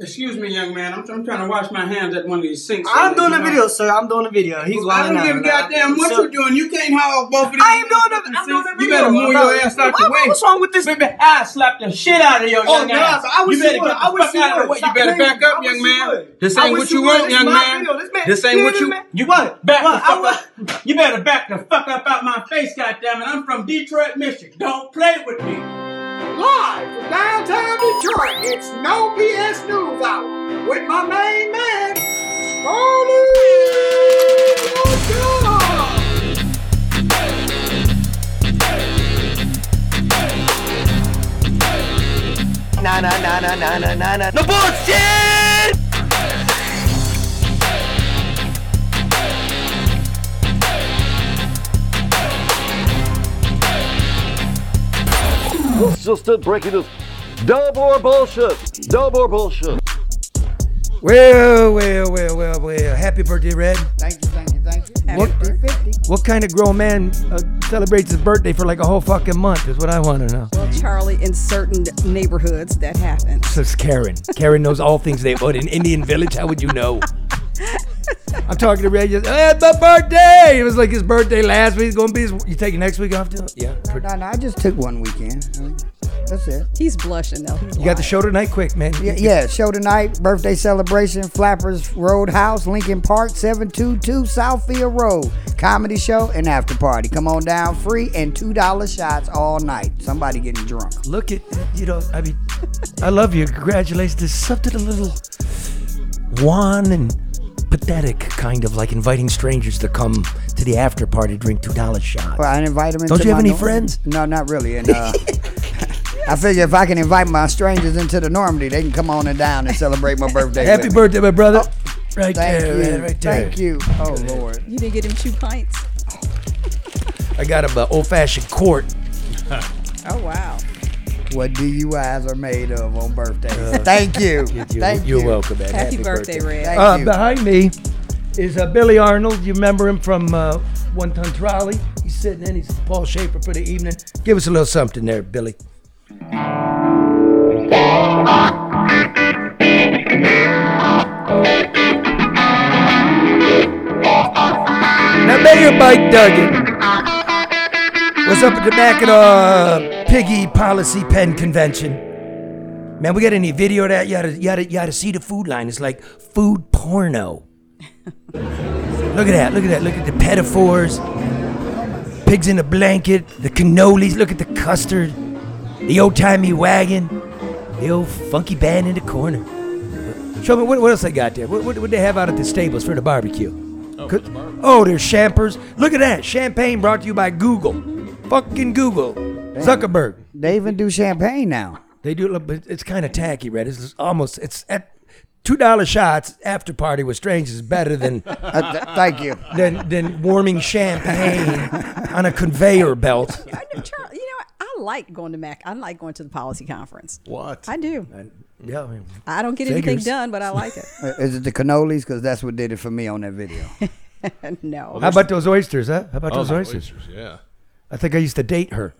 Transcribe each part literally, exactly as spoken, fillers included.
Excuse me, young man. I'm, I'm trying to wash my hands at one of these sinks. I'm doing a know. video, sir. I'm doing a video. He's wilding out. I don't give a goddamn what so, you're doing. You can't haul both of these. I am doing a, I'm doing a video. You better move your ass out the way. What's wrong with this? Baby, I slapped the shit out of your oh, young no, ass. I wish you better get I the fuck out of the way. You better back up, young man. This ain't what you want, young man. This ain't what you... You what? Back the fuck up. You better back the fuck up out my face, goddammit. I'm from Detroit, Michigan. Don't play with me. Live from downtown Detroit, it's No B S News Hour with my main man, Stony. Na na na na na na na na. No bullshit. It's just it, breaking news. Dub or bullshit. Dub or bullshit. Well, well, well, well, well. Happy birthday, Red. Thank you, thank you, thank you. Happy what, birthday. What kind of grown man uh, celebrates his birthday for like a whole fucking month is what I want to know. Well, Charlie, in certain neighborhoods, that happens. So it's Karen. Karen knows all things they would. In Indian Village, how would you know? I'm talking to Red. Just, hey, my birthday! It was like his birthday last week. It's going to be his... You take next week off, too? Yeah. No, no, no, I just took one weekend. That's it. He's blushing, though. He's you lying. Got the show tonight? Quick, man. Yeah, yeah, show tonight. Birthday celebration. Flappers Roadhouse, Lincoln Park, seven twenty-two Southfield Road. Comedy show and after party. Come on down free and two dollar shots all night. Somebody getting drunk. Look at, you know, I mean, I love you. Congratulations. There's something a little wan and... pathetic, kind of like inviting strangers to come to the after party, drink two dollar shots. Well, I invite them into Don't you have any Normandy. Friends? No, not really. And uh, I figure if I can invite my strangers into the Normandy, they can come on and down and celebrate my birthday. Happy with birthday, me. My brother. Oh, right there, man, right there. Thank you. Oh, Lord. You didn't get him two pints. I got him an old-fashioned quart. Oh, wow. What D U Is are made of on birthdays. Uh, Thank you. you, you Thank you're you. welcome, man. Happy, Happy birthday, birthday. Red. Uh, behind me is uh, Billy Arnold. You remember him from uh, One Ton Trolley. He's sitting in. He's Paul Schaefer for the evening. Give us a little something there, Billy. Now, Mayor Mike Duggan was up at the Mackinac Piggy Policy Pen Convention. Man, we got any video of that? You gotta, you gotta, you gotta see the food line. It's like food porno. Look at that, look at that. Look at the pedophores. Pigs in a blanket. The cannolis. Look at the custard. The old-timey wagon. The old funky band in the corner. Show me, what, what else they got there? What, what, what they have out at the stables for the barbecue? Oh, the barbecue. Oh, there's champers. Look at that. Champagne brought to you by Google. Fucking Google. Zuckerberg. They even do champagne now. They do, but it's kind of tacky, Red. It's almost, it's at two dollar shots after party with strangers is better than, uh, th- thank you, than, than warming champagne on a conveyor belt. You know, I like going to Mac. I like going to the policy conference. What? I do. I, yeah. I, mean, I don't get figures. anything done, but I like it. Is it the cannolis? Because that's what did it for me on that video. No. Well, how about those oysters, huh? How about oh, those oysters? oysters? Yeah. I think I used to date her.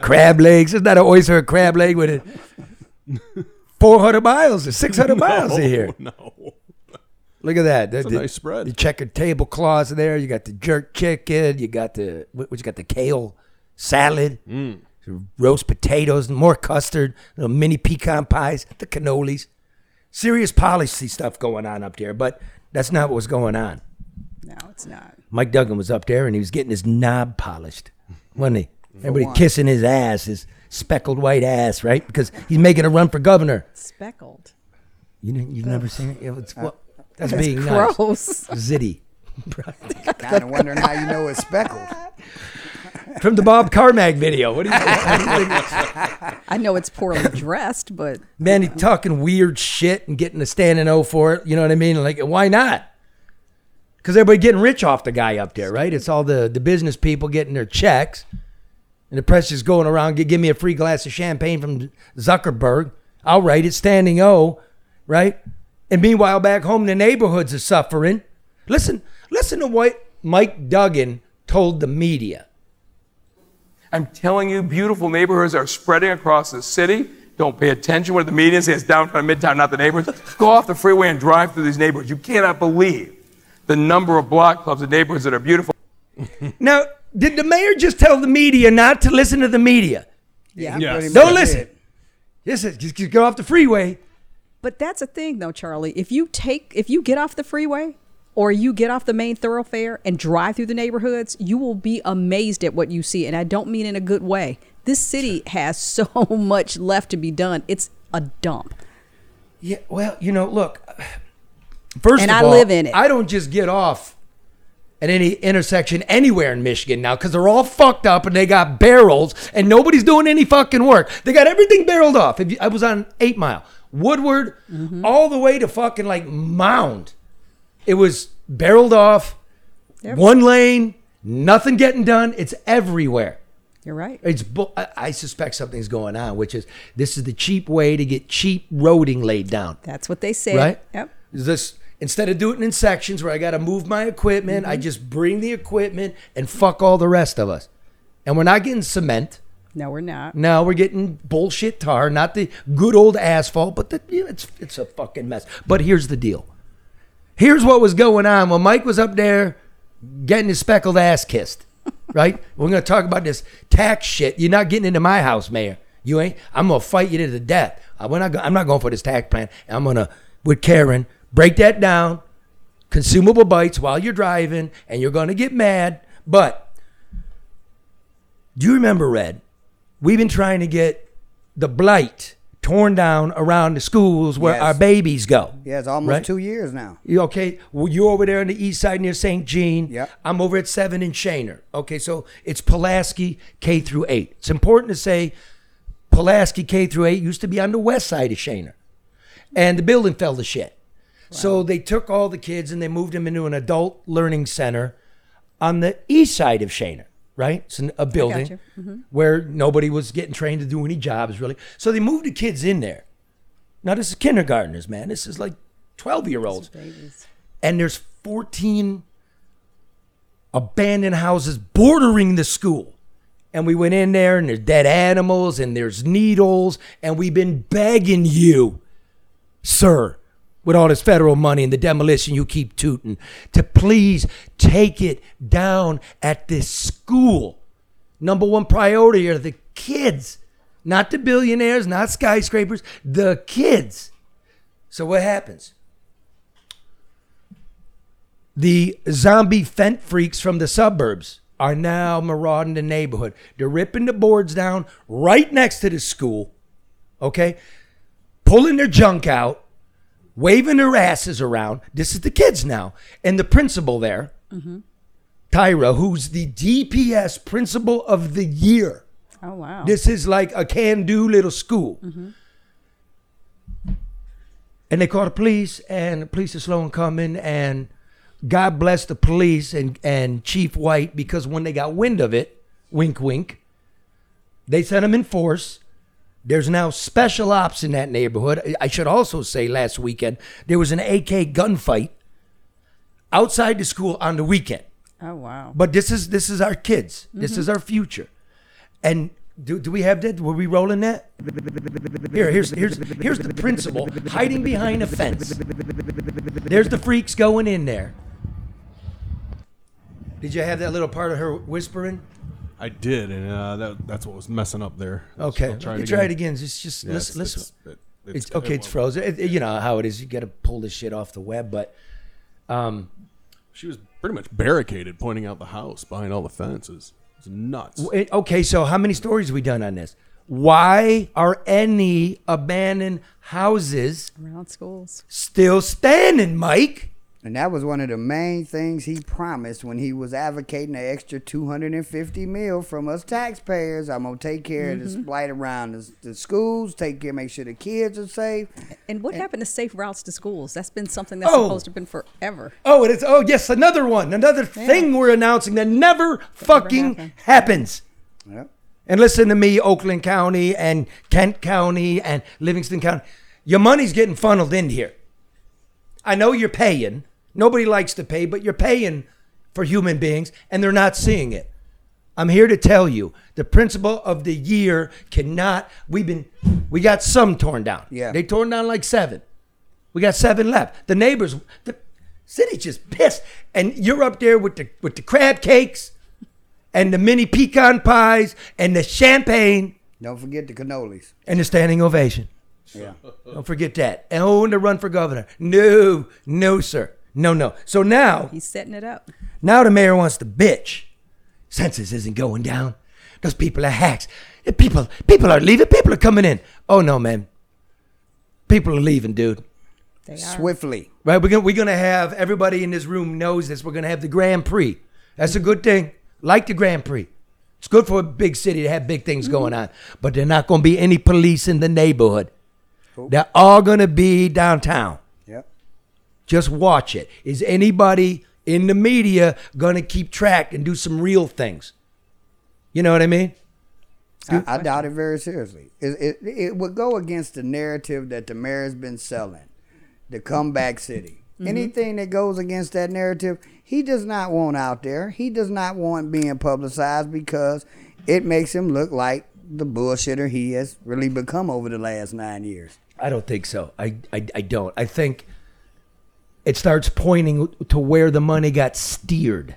Crab legs. Isn't that an oyster, a crab leg with it? four hundred miles or six hundred no, miles in here. No. Look at that. That's the, a nice spread. You checkered tablecloths there. You got the jerk chicken. You got the, what you got, the kale salad, mm. roast potatoes, more custard, little mini pecan pies, the cannolis. Serious policy stuff going on up there, but that's not what was going on. No, it's not. Mike Duggan was up there, and he was getting his knob polished, wasn't he? For Everybody one. kissing his ass, his speckled white ass, right? Because he's making a run for governor. Speckled. You didn't, you've Ugh. never seen it? It's, well, that's, that's being gross. Nice. Zitty. Kind of wondering how you know it's speckled. From the Bob Carmack video. What do you think? I know it's poorly dressed, but... Man, you know. He's talking weird shit and getting a standing O for it. You know what I mean? Like, why not? Because everybody getting rich off the guy up there, right? It's all the, the business people getting their checks. And the press is going around, give me a free glass of champagne from Zuckerberg. I'll write it, standing O, right? And meanwhile, back home, the neighborhoods are suffering. Listen, listen to what Mike Duggan told the media. I'm telling you, beautiful neighborhoods are spreading across the city don't pay attention to what the media says, downtown, midtown, not the neighborhoods. Go off the freeway and drive through these neighborhoods. You cannot believe the number of block clubs and neighborhoods that are beautiful. Now, did the mayor just tell the media not to listen to the media? Yeah. Yes. Don't listen. Listen, just, just go off the freeway. But that's the thing, though, Charlie. If you take, if you get off the freeway or you get off the main thoroughfare and drive through the neighborhoods, you will be amazed at what you see. And I don't mean in a good way. This city has so much left to be done. It's a dump. Yeah, well, you know, look, first and of I all, live in it. I don't just get off at any intersection anywhere in Michigan now because they're all fucked up and they got barrels and nobody's doing any fucking work. They got everything barreled off. If you, I was on eight mile, Woodward, mm-hmm. all the way to fucking like Mound. It was barreled off, yep. one lane, nothing getting done. It's everywhere. You're right. It's. I suspect something's going on, which is this is the cheap way to get cheap roading laid down. That's what they say. Right? Yep. This instead of doing it in sections where I got to move my equipment, mm-hmm. I just bring the equipment and fuck all the rest of us. And we're not getting cement. No, we're not. No, we're getting bullshit tar, not the good old asphalt, but the, you know, it's it's a fucking mess. But here's the deal. Here's what was going on when Mike was up there getting his speckled ass kissed, right? We're going to talk about this tax shit. You're not getting into my house, Mayor. You ain't. I'm going to fight you to the death. We're not, I'm not going for this tax plan. I'm going to, with Karen, break that down, consumable bites while you're driving, and you're going to get mad. But do you remember, Red, we've been trying to get the blight torn down around the schools where yes. our babies go. Yeah, it's almost right? two years now. You okay, well, you're over there on the east side near Saint Jean. Yep. I'm over at seven in Chene. Okay, so it's Pulaski K through eight. It's important to say Pulaski K through eight used to be on the west side of Chene. And the building fell to shit. Wow. So they took all the kids and they moved them into an adult learning center on the east side of Chene. Right? It's an, a building mm-hmm. where nobody was getting trained to do any jobs, really. So they moved the kids in there. Now, this is kindergartners, man. This is like twelve-year-olds. And there's fourteen abandoned houses bordering the school. And we went in there, and there's dead animals, and there's needles, and we've been begging you, sir, with all this federal money and the demolition you keep tooting, to please take it down at this school. Number one priority are the kids, not the billionaires, not skyscrapers, the kids. So what happens? The zombie fent freaks from the suburbs are now marauding the neighborhood. They're ripping the boards down right next to the school, okay? Pulling their junk out. Waving their asses around. This is the kids now. And the principal there, mm-hmm. Tyra, who's the D P S principal of the year. Oh, wow. This is like a can-do little school. Mm-hmm. And they call the police, and the police are slow in coming, and God bless the police and, and Chief White, because when they got wind of it, wink, wink, they sent them in force. There's now special ops in that neighborhood. I should also say last weekend, there was an A K gunfight outside the school on the weekend. Oh, wow. But this is this is our kids. Mm-hmm. This is our future. And do do we have that? Were we rolling that? Here, here's, here's, here's the principal hiding behind a fence. There's the freaks going in there. Did you have that little part of her whispering? I did, and uh, that, that's what was messing up there. Okay, you try it again. It again. It's just yeah, listen. It's, listen. It's, it's, it's, okay, it it's frozen. It, you know how it is. You got to pull this shit off the web. But um, she was pretty much barricaded, pointing out the house behind all the fences. It's nuts. It, okay, so how many stories have we done on this? Why are any abandoned houses around schools still standing, Mike? And that was one of the main things he promised when he was advocating an extra two hundred fifty mil from us taxpayers. I'm going to take care mm-hmm. of this blight around the, the schools, take care, make sure the kids are safe. And what and, happened to safe routes to schools? That's been something that's oh, supposed to have been forever. Oh, and it's, oh yes, another one, another yeah. thing we're announcing that never that fucking never happened. happens. Yep. And listen to me, Oakland County and Kent County and Livingston County, your money's getting funneled in here. I know you're paying. Nobody likes to pay, but you're paying for human beings, and they're not seeing it. I'm here to tell you, the principal of the year cannot, we've been, we got some torn down. Yeah. They torn down like seven. We got seven left. The neighbors, the city just pissed. And you're up there with the with the crab cakes and the mini pecan pies and the champagne. Don't forget the cannolis. And the standing ovation. Yeah. Don't forget that. And oh, and the run for governor. No, no, sir. No, no. So now. He's setting it up. Now the mayor wants to bitch. Census isn't going down. Those people are hacks. People, people are leaving. People are coming in. Oh, no, man. People are leaving, dude. They are. Swiftly. Right? We're going we're gonna to have, everybody in this room knows this. We're going to have the Grand Prix. That's a good thing. Like the Grand Prix. It's good for a big city to have big things mm-hmm. going on. But there are not going to be any police in the neighborhood. Cool. They're all going to be downtown. Yep. Just watch it. Is anybody in the media going to keep track and do some real things? You know what I mean? I, I doubt it very seriously. It, it, it would go against the narrative that the mayor's been selling, the comeback city. Mm-hmm. Anything that goes against that narrative, he does not want out there. He does not want being publicized because it makes him look like the bullshitter he has really become over the last nine years. I don't think so. I, I, I don't. I think... It starts pointing to where the money got steered,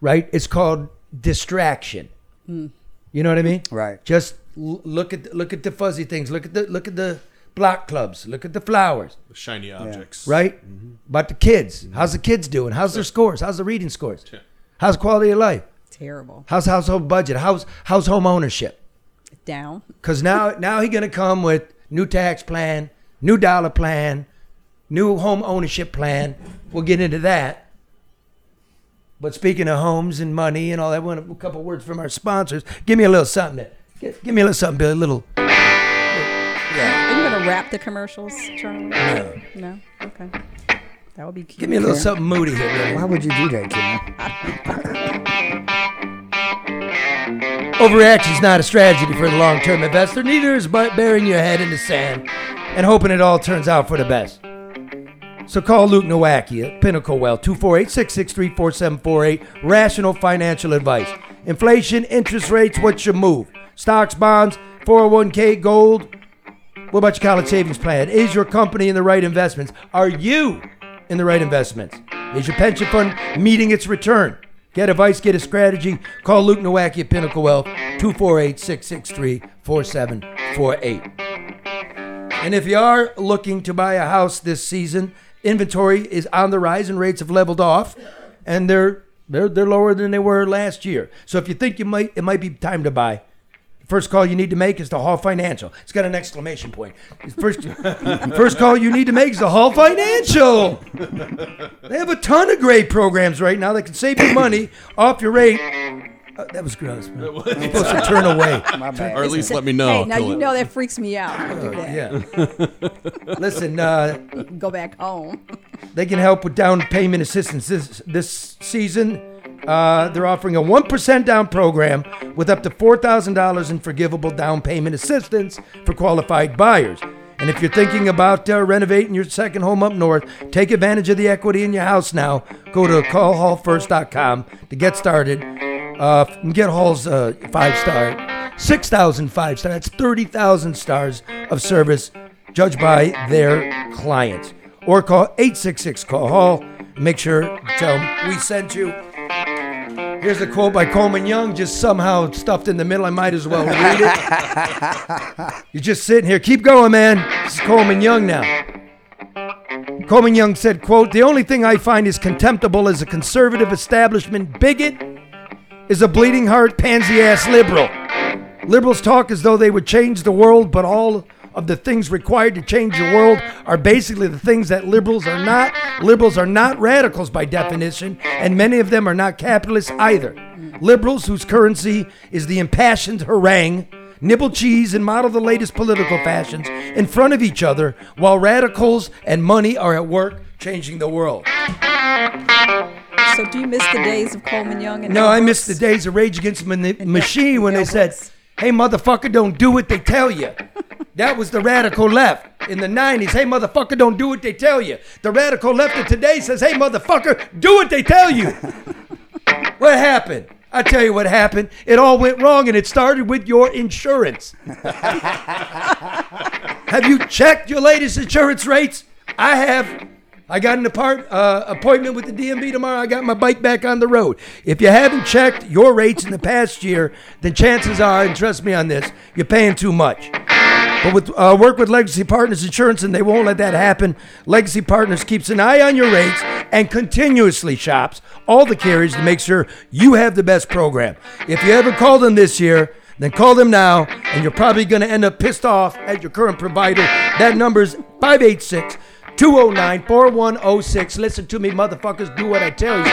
right? It's called distraction. Mm. You know what I mean? Right. Just l- look at the, look at the fuzzy things. Look at the look at the block clubs. Look at the flowers. The shiny yeah. objects. Right. Mm-hmm. About the kids. Mm-hmm. How's the kids doing? How's their scores? How's the reading scores? Yeah. How's quality of life? Terrible. How's household budget? How's how's home ownership? Down. Because now now he's gonna come with new tax plan, new dollar plan. New home ownership plan. We'll get into that. But speaking of homes and money and all that, a couple words from our sponsors. Give me a little something. To, give, give me a little something, Billy. A little. Yeah. Are you going to wrap the commercials, Charlie? No. No? Okay. That would be cute. Give me a little yeah. something moody here, Billy. Why would you do that, Kim? Overreaction is not a strategy for the long-term investor. Neither is burying your head in the sand and hoping it all turns out for the best. So call Luke Nowacki at Pinnacle Wealth, two four eight, six six three, four seven four eight. Rational financial advice. Inflation, interest rates, what's your move? Stocks, bonds, four oh one k, gold. What about your college savings plan? Is your company in the right investments? Are you in the right investments? Is your pension fund meeting its return? Get advice, get a strategy. Call Luke Nowacki at Pinnacle Wealth, two four eight, six six three, four seven four eight. And if you are looking to buy a house this season, inventory is on the rise and rates have leveled off and they're they're they're lower than they were last year. So if you think you might it might be time to buy, the first call you need to make is to Hall Financial. It's got an exclamation point. First, first call you need to make is to Hall Financial. They have a ton of great programs right now that can save you money off your rate. Oh, that was gross, man. It was. You're supposed to turn away. My bad. Or at least let me know. Hey, now you know that freaks me out. Uh, yeah. Listen. Uh, Go back home. They can help with down payment assistance this, this season. Uh, they're offering a one percent down program with up to four thousand dollars in forgivable down payment assistance for qualified buyers. And if you're thinking about uh, renovating your second home up north, take advantage of the equity in your house now. Go to call hall first dot com to get started. Uh, get Hall's uh, five-star, six thousand five-star. That's thirty thousand stars of service judged by their clients. Or call eight six six, call Hall. Make sure to tell them we sent you. Here's a quote by Coleman Young, just somehow stuffed in the middle. I might as well read it. You're just sitting here. Keep going, man. This is Coleman Young now. Coleman Young said, quote, "The only thing I find is contemptible is a conservative establishment bigot is a bleeding heart, pansy-ass liberal. Liberals talk as though they would change the world, but all of the things required to change the world are basically the things that liberals are not. Liberals are not radicals by definition, and many of them are not capitalists either. Liberals, whose currency is the impassioned harangue, nibble cheese and model the latest political fashions in front of each other, while radicals and money are at work changing the world." So do you miss the days of Coleman Young? And no, I miss the days of Rage Against the Machine when they said, "Hey, motherfucker, don't do what they tell you." That was the radical left in the nineties. "Hey, motherfucker, don't do what they tell you." The radical left of today says, "Hey, motherfucker, do what they tell you." What happened? I tell you what happened. It all went wrong, and it started with your insurance. Have you checked your latest insurance rates? I have. I got an apart, uh, appointment with the D M V tomorrow. I got my bike back on the road. If you haven't checked your rates in the past year, then chances are, and trust me on this, you're paying too much. But with uh, work with Legacy Partners Insurance, and they won't let that happen. Legacy Partners keeps an eye on your rates and continuously shops all the carriers to make sure you have the best program. If you haven't called them this year, then call them now, and you're probably going to end up pissed off at your current provider. That number is five eight six, two oh nine, four one oh six. Listen to me, motherfuckers. Do what I tell you.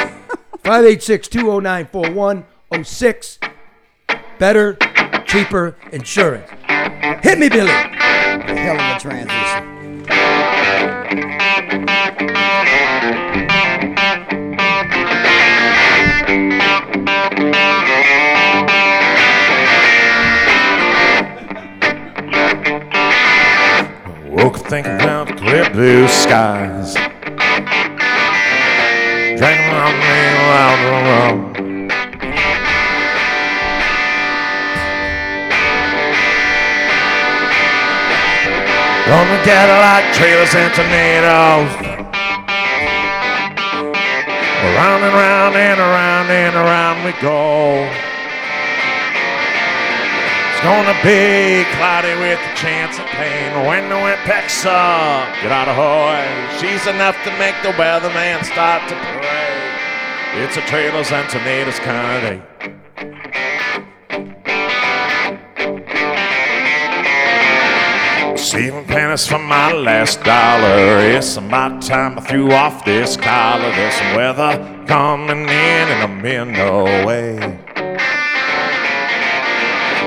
five eight six, two oh nine, four one oh six. Better, cheaper insurance. Hit me, Billy. Hell of a transition. I woke up thinking about the clear blue skies. Drank my way around the road. On the Cadillac trailers and tornadoes. Round and round and around and around we go. It's gonna be cloudy with a chance of pain. When the wind picks up, get out of hoy. She's enough to make the weatherman start to pray. It's a trailers and tornadoes kind of day. Stealing pennies for my last dollar. It's about time I threw off this collar. There's some weather coming in and I'm in no way.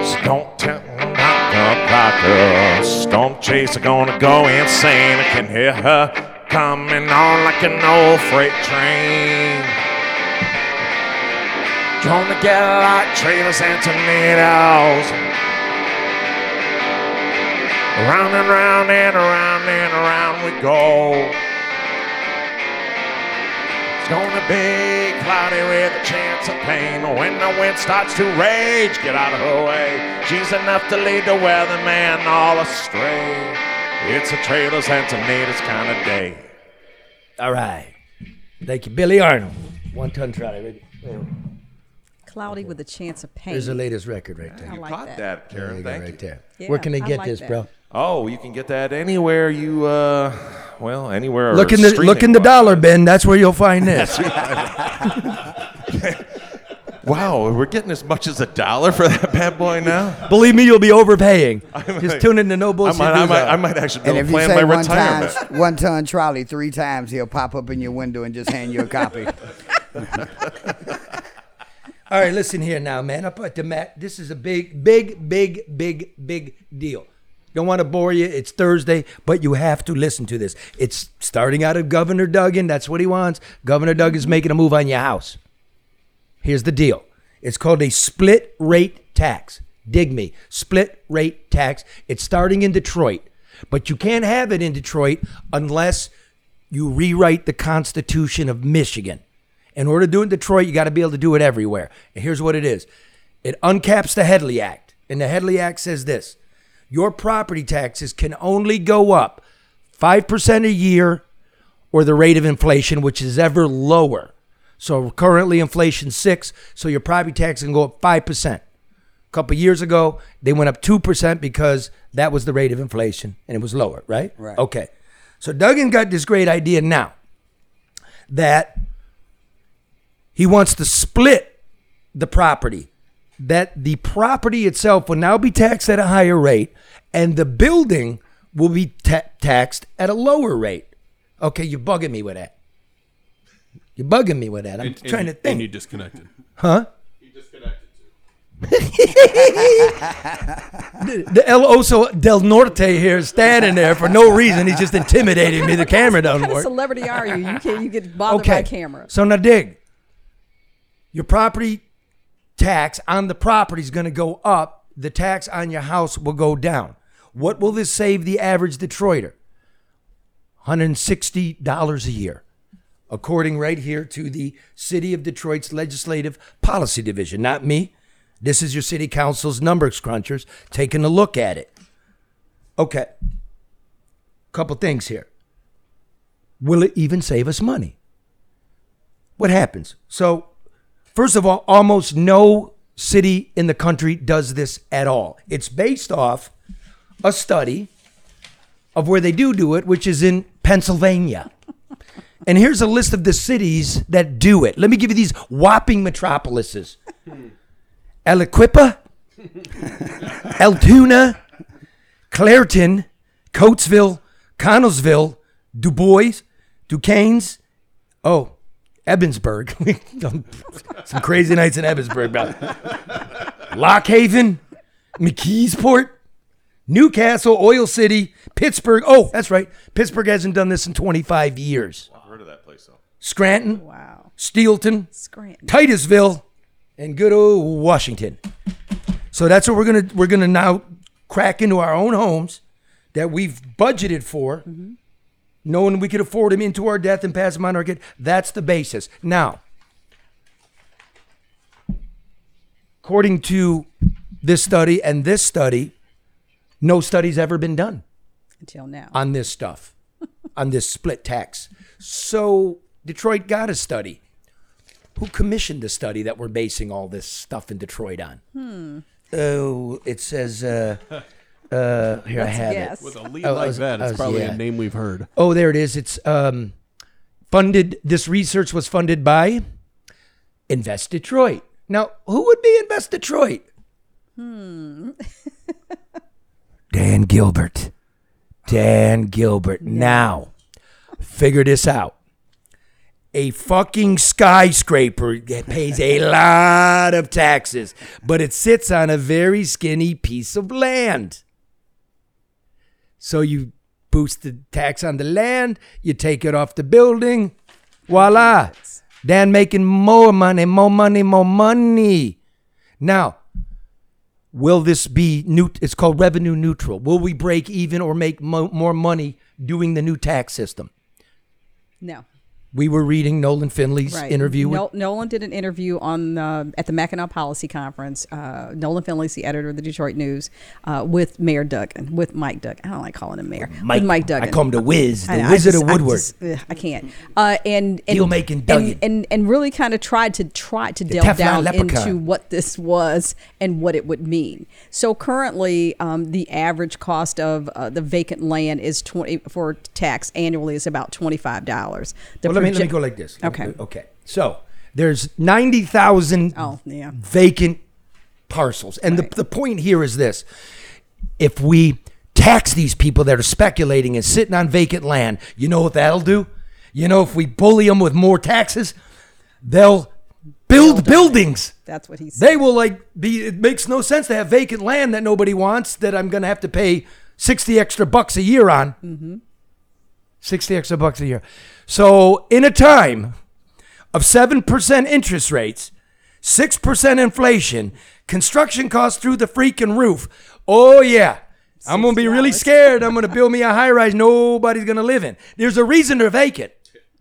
So don't tell me not to clock her. Storm chaser gonna go insane. I can hear her coming on like an old freight train. Gonna get a lot trailers and tornadoes. Round and round and around and around we go. It's gonna be cloudy with a chance of pain. When the wind starts to rage, get out of her way. She's enough to lead the weatherman all astray. It's a trailers and tornadoes kind of day. All right. Thank you, Billy Arnold. One Ton Trolley, ready? Cloudy with a chance of pain. There's the latest record right there. I like you caught that, that Karen. Thank right you. There. Yeah, where can they get like this, that. Bro? Oh, you can get that anywhere you, uh, well, anywhere. Look in the look in the dollar bin. That's where you'll find this. Wow, we're getting as much as a dollar for that bad boy now. Believe me, you'll be overpaying. Might, Just tune into No Bullshit. I might, I might, I might actually be able to plan my one retirement. Times, one Ton Trolley three times, he'll pop up in your window and just hand you a copy. All right, listen here now, man. Up at the mat, this is a big, big, big, big, big deal. Don't want to bore you. It's Thursday, but you have to listen to this. It's starting out of Governor Duggan. That's what he wants. Governor Duggan's making a move on your house. Here's the deal. It's called a split rate tax. Dig me. Split rate tax. It's starting in Detroit, but you can't have it in Detroit unless you rewrite the Constitution of Michigan. In order to do it in Detroit, you got to be able to do it everywhere. And here's what it is. It uncaps the Headley Act. And the Headley Act says this. Your property taxes can only go up five percent a year or the rate of inflation, which is ever lower. So currently inflation's six, so your property tax can go up five percent. A couple of years ago, they went up two percent because that was the rate of inflation and it was lower, right? Right. Okay. So Duggan got this great idea now that he wants to split the property, that the property itself will now be taxed at a higher rate and the building will be ta- taxed at a lower rate. Okay, you're bugging me with that. You're bugging me with that. I'm and, trying and to you, think. And you disconnected. Huh? You disconnected too. The El Oso del Norte here standing there for no reason. He's just intimidating me. The camera doesn't work. What kind of celebrity are you? You can't, you get bothered okay. by camera. So now dig. Your property tax on the property is going to go up. The tax on your house will go down. What will this save the average Detroiter? one hundred sixty dollars a year. according right here to the City of Detroit's Legislative Policy Division. Not me. This is your city council's numbers crunchers taking a look at it. Okay. Couple things here. Will it even save us money? What happens? So, first of all, almost no city in the country does this at all. It's based off a study of where they do do it, which is in Pennsylvania. And here's a list of the cities that do it. Let me give you these whopping metropolises. Aliquippa, Altoona, Clairton, Coatesville, Connellsville, Du Bois, Duquesne, oh, Ebensburg. Some crazy nights in Ebensburg, bro. Lock Haven, McKeesport, Newcastle, Oil City, Pittsburgh. Oh, that's right. Pittsburgh hasn't done this in twenty-five years. I've heard of that place, though. Scranton, wow. Steelton, Scranton. Titusville, and good old Washington. So that's what we're gonna we're gonna now crack into our own homes that we've budgeted for, mm-hmm. knowing we could afford them into our death and pass them on our kid. That's the basis. Now, according to this study and this study, no study's ever been done until now on this stuff, on this split tax. So Detroit got a study. Who commissioned the study that we're basing all this stuff in Detroit on? Hmm. Oh, it says... Uh, Uh, here Let's I have guess. It. With a lead oh, like was, that, it's was, probably yeah. a name we've heard. Oh, there it is. It's um, funded. This research was funded by Invest Detroit. Now, who would be Invest Detroit? Hmm. Dan Gilbert. Dan Gilbert. No. Now, figure this out. A fucking skyscraper pays a lot of taxes, but it sits on a very skinny piece of land. So you boost the tax on the land, you take it off the building, voila. Dan making more money, more money, more money. Now, will this be, new? It's called revenue neutral. Will we break even or make mo- more money doing the new tax system? No. We were reading Nolan Finley's right. interview. With- Nol- Nolan did an interview on uh, at the Mackinac Policy Conference. Uh, Nolan Finley's the editor of the Detroit News uh, with Mayor Duggan, with Mike Duggan. I don't like calling him Mayor. Mike, with Mike Duggan. I call him the Wiz, the I, Wizard I just, of Woodward. I, just, ugh, I can't. Uh, and, and, Deal making Duggan. And, and, and really kind of tried to try to the delve Teflon down leprechaun. Into what this was and what it would mean. So currently, um, the average cost of uh, the vacant land is twenty for tax annually is about twenty-five dollars. The well, Let me, let me go like this. Okay. Okay. So there's ninety thousand oh, yeah. vacant parcels. And right. the, the point here is this. If we tax these people that are speculating and sitting on vacant land, you know what that'll do? You know, if we bully them with more taxes, they'll build, build buildings. That's what he said. They will like be, it makes no sense to have vacant land that nobody wants that I'm going to have to pay sixty extra bucks a year on. Mm-hmm. sixty extra bucks a year. So in a time of seven percent interest rates, six percent inflation, construction costs through the freaking roof. Oh, yeah. six dollars. I'm going to be really scared. I'm going to build me a high rise nobody's going to live in. There's a reason they're vacant.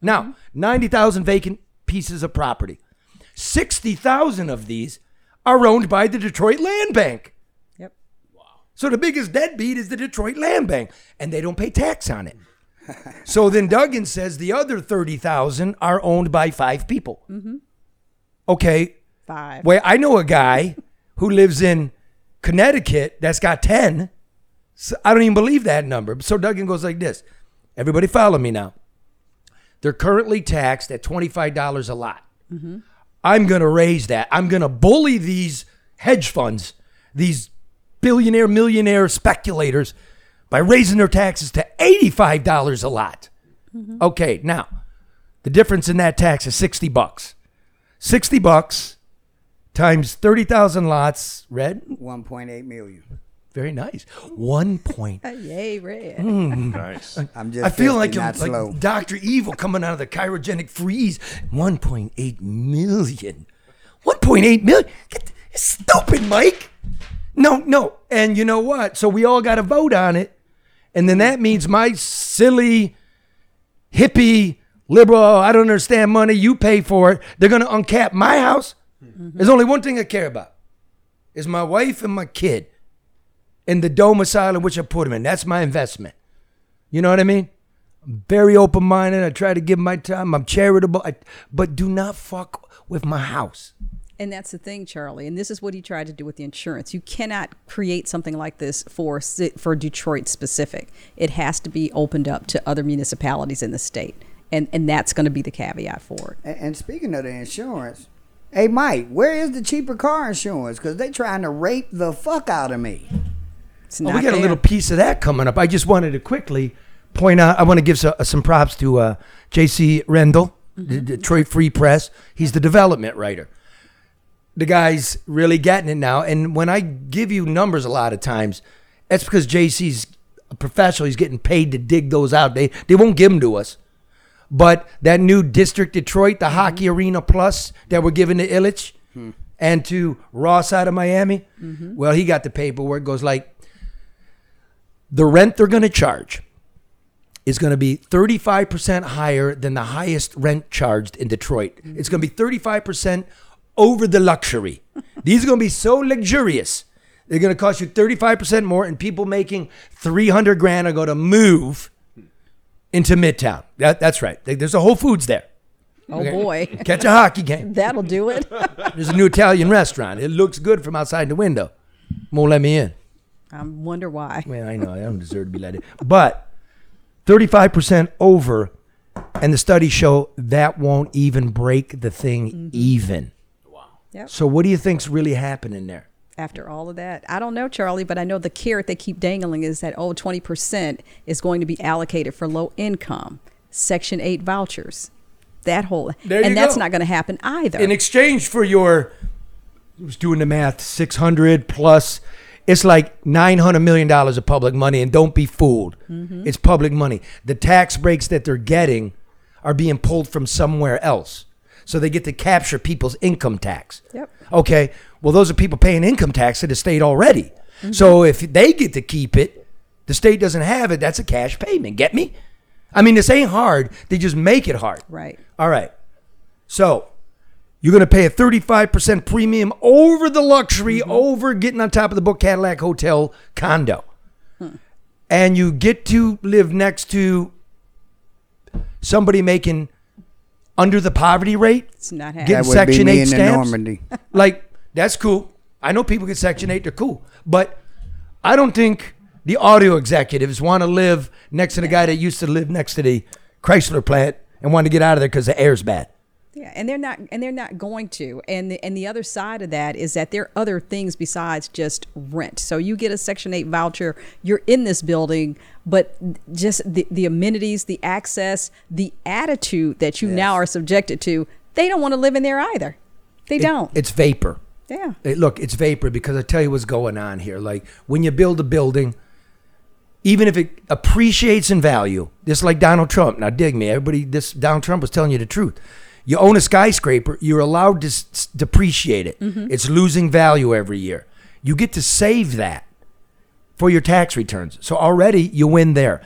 Now, ninety thousand vacant pieces of property. sixty thousand of these are owned by the Detroit Land Bank. Yep. Wow. So the biggest deadbeat is the Detroit Land Bank, and they don't pay tax on it. So then Duggan says the other thirty thousand are owned by five people. Mm-hmm. Okay. Five. Well, I know a guy who lives in Connecticut that's got ten. So I don't even believe that number. So Duggan goes like this. Everybody follow me now. They're currently taxed at twenty-five dollars a lot. Mm-hmm. I'm going to raise that. I'm going to bully these hedge funds, these billionaire, millionaire speculators, by raising their taxes to eighty-five dollars a lot. Mm-hmm. Okay, now, the difference in that tax is sixty bucks. sixty bucks times thirty thousand lots, Red? one point eight million. Very nice. One point. Yay, Red. Mm. Nice. I'm just I feel like, not I'm, slow. Like Doctor Evil coming out of the cryogenic freeze. one point eight million. one point eight million? It's stupid, Mike. No, no. And you know what? So we all got to vote on it. And then that means my silly, hippie, liberal, I don't understand money, you pay for it. They're going to uncap my house. Mm-hmm. There's only one thing I care about. It's my wife and my kid and the domicile in which I put them in. That's my investment. You know what I mean? I'm very open-minded. I try to give my time. I'm charitable. I, but do not fuck with my house. And that's the thing, Charlie. And this is what he tried to do with the insurance. You cannot create something like this for for Detroit specific. It has to be opened up to other municipalities in the state. And and that's going to be the caveat for it. And, and speaking of the insurance, hey, Mike, where is the cheaper car insurance? Because they're trying to rape the fuck out of me. It's not oh, we got there. A little piece of that coming up. I just wanted to quickly point out, I want to give some, some props to uh, J C Rendell, mm-hmm. the Detroit Free Press. He's the development writer. The guy's really getting it now. And when I give you numbers a lot of times, that's because J C's a professional. He's getting paid to dig those out. They they won't give them to us. But that new District Detroit, the mm-hmm. Hockey Arena Plus that we're giving to Illich mm-hmm. and to Ross out of Miami, mm-hmm. well, he got the paperwork. It goes like, the rent they're going to charge is going to be thirty-five percent higher than the highest rent charged in Detroit. Mm-hmm. It's going to be thirty-five percent over the luxury. These are going to be so luxurious. They're going to cost you thirty-five percent more, and people making three hundred grand are going to move into Midtown. That, that's right. There's a Whole Foods there. Oh, okay. Boy. Catch a hockey game. That'll do it. There's a new Italian restaurant. It looks good from outside the window. Won't let me in. I wonder why. Well, I know. I don't deserve to be let in. But thirty-five percent over, and the studies show that won't even break the thing mm-hmm. even. Wow. Yep. So what do you think's really happening there? After all of that, I don't know, Charlie, but I know the carrot they keep dangling is that, oh, twenty percent is going to be allocated for low income, Section eight vouchers, that whole. There and that's go. Not going to happen either. In exchange for your, I was doing the math, six hundred plus, it's like nine hundred million dollars of public money, and don't be fooled. Mm-hmm. It's public money. The tax breaks that they're getting are being pulled from somewhere else. So they get to capture people's income tax. Yep. Okay, well, those are people paying income tax to the state already. Mm-hmm. So if they get to keep it, the state doesn't have it, that's a cash payment. Get me? I mean, this ain't hard. They just make it hard. Right. All right. So you're going to pay a thirty-five percent premium over the luxury, mm-hmm. over getting on top of the book Cadillac Hotel condo. Hmm. And you get to live next to somebody making under the poverty rate, it's not happening. Getting Section eight stamps. Normandy. Like, that's cool. I know people get Section eight. They're cool. But I don't think the audio executives want to live next to the guy that used to live next to the Chrysler plant and wanted to get out of there because the air's bad. Yeah, and they're not, and they're not going to. And the, and the other side of that is that there are other things besides just rent. So you get a Section eight voucher, you're in this building, but just the, the amenities, the access, the attitude that you yes. now are subjected to, they don't want to live in there either. They it, don't. It's vapor. Yeah. It, look, it's vapor because I tell you what's going on here. Like when you build a building, even if it appreciates in value, just like Donald Trump. Now dig me, everybody, this Donald Trump was telling you the truth. You own a skyscraper, you're allowed to s- depreciate it. Mm-hmm. It's losing value every year. You get to save that for your tax returns. So already you win there.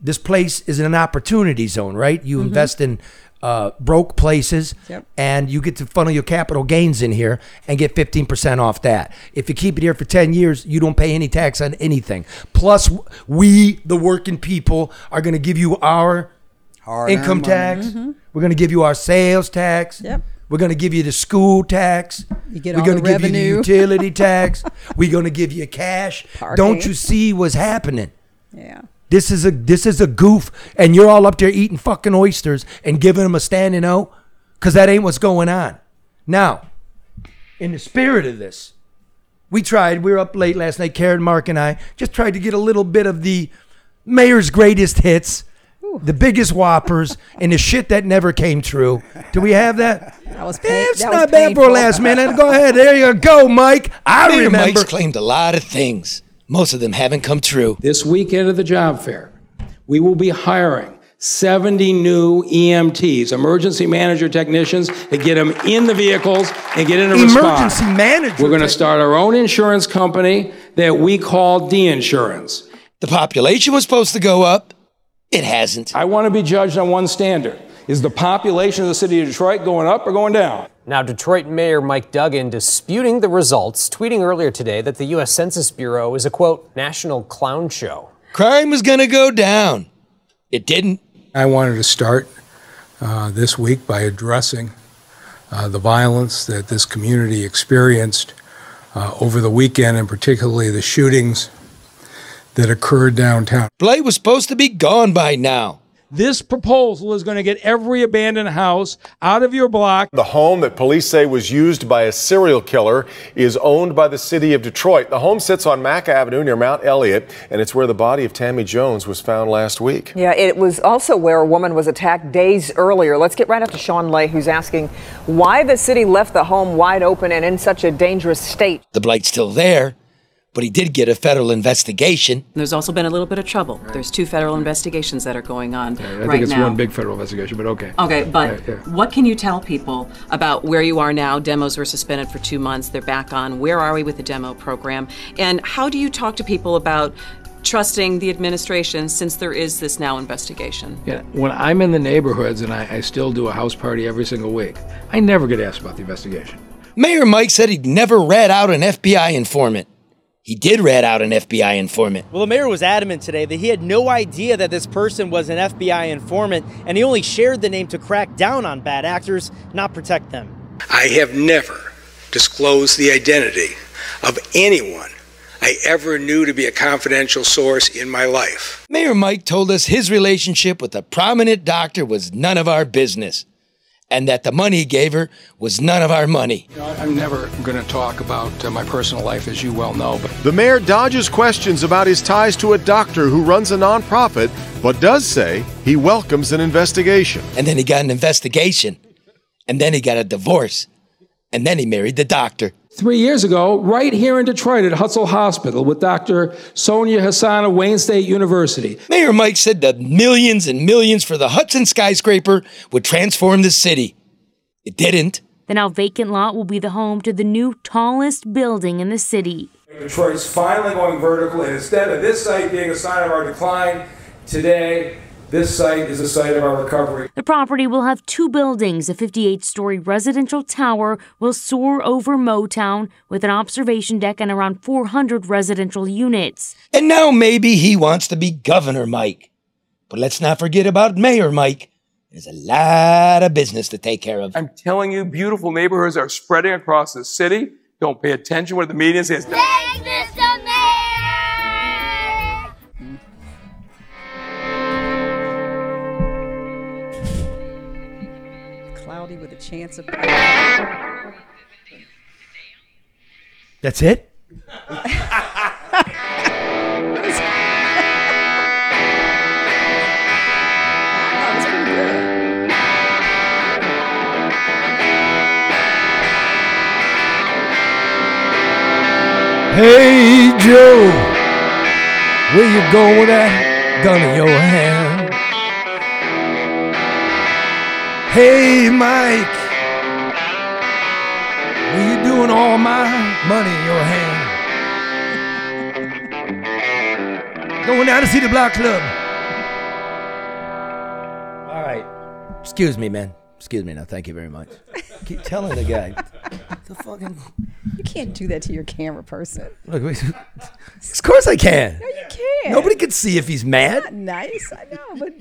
This place is in an opportunity zone, right? You mm-hmm. invest in uh, broke places, yep. and you get to funnel your capital gains in here and get fifteen percent off that. If you keep it here for ten years, you don't pay any tax on anything. Plus, we, the working people, are going to give you our Hard income tax. Mm-hmm. We're going to give you our sales tax. Yep. We're going to give you the school tax. You get We're going to give revenue. You the utility tax. We're going to give you cash. Parking. Don't you see what's happening? Yeah. This is a this is a goof, and you're all up there eating fucking oysters and giving them a standing O, because that ain't what's going on. Now, in the spirit of this, we tried. We were up late last night. Karen, Mark, and I just tried to get a little bit of the mayor's greatest hits. The biggest whoppers and the shit that never came true. Do we have that? That was pain- yeah, it's that not was bad for last minute. Go ahead. There you go, Mike. I Mayor remember. Mike's claimed a lot of things. Most of them haven't come true. This weekend at the job fair, we will be hiring seventy new E M Ts, emergency manager technicians, to get them in the vehicles and get in a response. Emergency manager. We're going to start our own insurance company that we call D-Insurance. The population was supposed to go up. It hasn't. I want to be judged on one standard. Is the population of the city of Detroit going up or going down? Now, Detroit Mayor Mike Duggan disputing the results, tweeting earlier today that the U S Census Bureau is a, quote, national clown show. Crime is going to go down. It didn't. I wanted to start uh, this week by addressing uh, the violence that this community experienced uh, over the weekend, and particularly the shootings that occurred downtown. Blight was supposed to be gone by now. This proposal is going to get every abandoned house out of your block. The home that police say was used by a serial killer is owned by the city of Detroit. The home sits on Mack Avenue near Mount Elliott, and it's where the body of Tammy Jones was found last week. Yeah, it was also where a woman was attacked days earlier. Let's get right up to Sean Lay, who's asking why the city left the home wide open and in such a dangerous state. The blight's still there, but he did get a federal investigation. There's also been a little bit of trouble. Right. There's two federal investigations that are going on right now. Yeah, I think it's one big federal investigation, but okay. Okay, but yeah, yeah. What can you tell people about where you are now? Demos were suspended for two months. They're back on. Where are we with the demo program? And how do you talk to people about trusting the administration since there is this now investigation? Yeah, when I'm in the neighborhoods, and I, I still do a house party every single week, I never get asked about the investigation. Mayor Mike said he'd never read out an F B I informant. He did rat out an F B I informant. Well, the mayor was adamant today that he had no idea that this person was an F B I informant, and he only shared the name to crack down on bad actors, not protect them. I have never disclosed the identity of anyone I ever knew to be a confidential source in my life. Mayor Mike told us his relationship with a prominent doctor was none of our business, and that the money he gave her was none of our money. You know, I'm never going to talk about uh, my personal life, as you well know. But the mayor dodges questions about his ties to a doctor who runs a nonprofit, but does say he welcomes an investigation. And then he got an investigation, and then he got a divorce, and then he married the doctor. Three years ago, right here in Detroit at Hutzel Hospital with Doctor Sonia Hassan of Wayne State University. Mayor Mike said the millions and millions for the Hudson skyscraper would transform the city. It didn't. The now vacant lot will be the home to the new tallest building in the city. Detroit's finally going vertical, and instead of this site being a sign of our decline today, this site is a site of our recovery. The property will have two buildings. A fifty-eight story residential tower will soar over Motown with an observation deck and around four hundred residential units. And now maybe he wants to be Governor Mike. But let's not forget about Mayor Mike. There's a lot of business to take care of. I'm telling you, beautiful neighborhoods are spreading across the city. Don't pay attention what the media says. Thank Mister Mayor! With a chance of... That's it? Hey, Joe, where you going with that gun in your hand? Hey, Mike, were you doing all my money in your hand? Going down to see the Block Club. All right. Excuse me, man. Excuse me. No, thank you very much. Keep telling the guy. The fucking... You can't do that to your camera person. Look, of course I can. No, you can't. Nobody can see if he's mad. Not nice, I know, but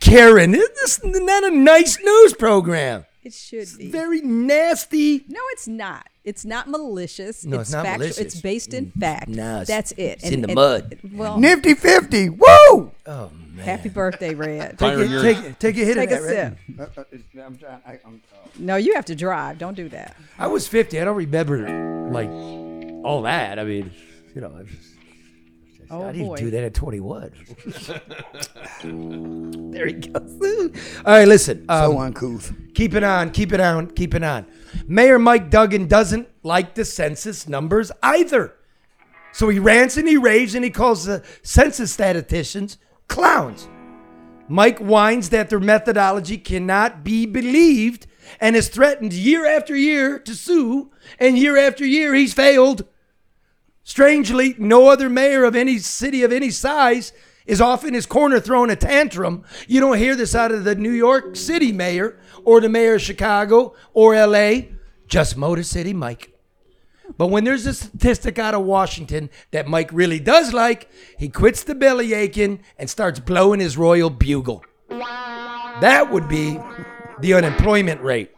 Karen, this is not a nice news program. It should it's be very nasty. No, it's not. It's not malicious. No, it's, it's not factual. Malicious. It's based in fact. No, it's, that's it. It's and, in the and, mud. And, well, Nifty fifty. Woo! Oh man! Happy birthday, Red. take, it, take, it, take a hit. Take of a that, sip. Red. Uh, uh, I'm, I, I'm, oh. No, you have to drive. Don't do that. I was fifty. I don't remember like all that. I mean, you know, I, was just, oh, I didn't boy. do that at twenty-one. There he goes. All right, listen. Um, so uncouth. Keep it on. Keep it on. Keep it on. Mayor Mike Duggan doesn't like the census numbers either. So he rants and he raves and he calls the census statisticians clowns. Mike whines that their methodology cannot be believed and has threatened year after year to sue, and year after year he's failed. Strangely, no other mayor of any city of any size is off in his corner throwing a tantrum. You don't hear this out of the New York City mayor or the mayor of Chicago or L A, just Motor City Mike. But when there's a statistic out of Washington that Mike really does like, he quits the belly aching and starts blowing his royal bugle. That would be the unemployment rate.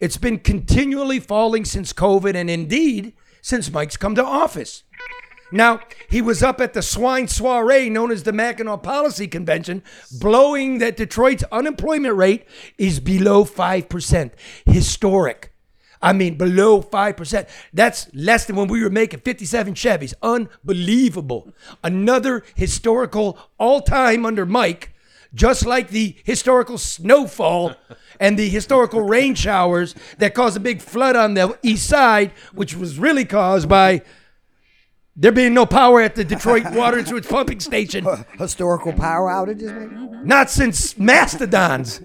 It's been continually falling since COVID and indeed since Mike's come to office. Now, he was up at the swine soiree known as the Mackinac Policy Convention, blowing that Detroit's unemployment rate is below five percent. Historic. I mean, below five percent. That's less than when we were making fifty-seven Chevys. Unbelievable. Another historical all-time under Mike, just like the historical snowfall and the historical rain showers that caused a big flood on the east side, which was really caused by there being no power at the Detroit Water and Sewage Pumping Station. Historical power outages, maybe? Not since mastodons.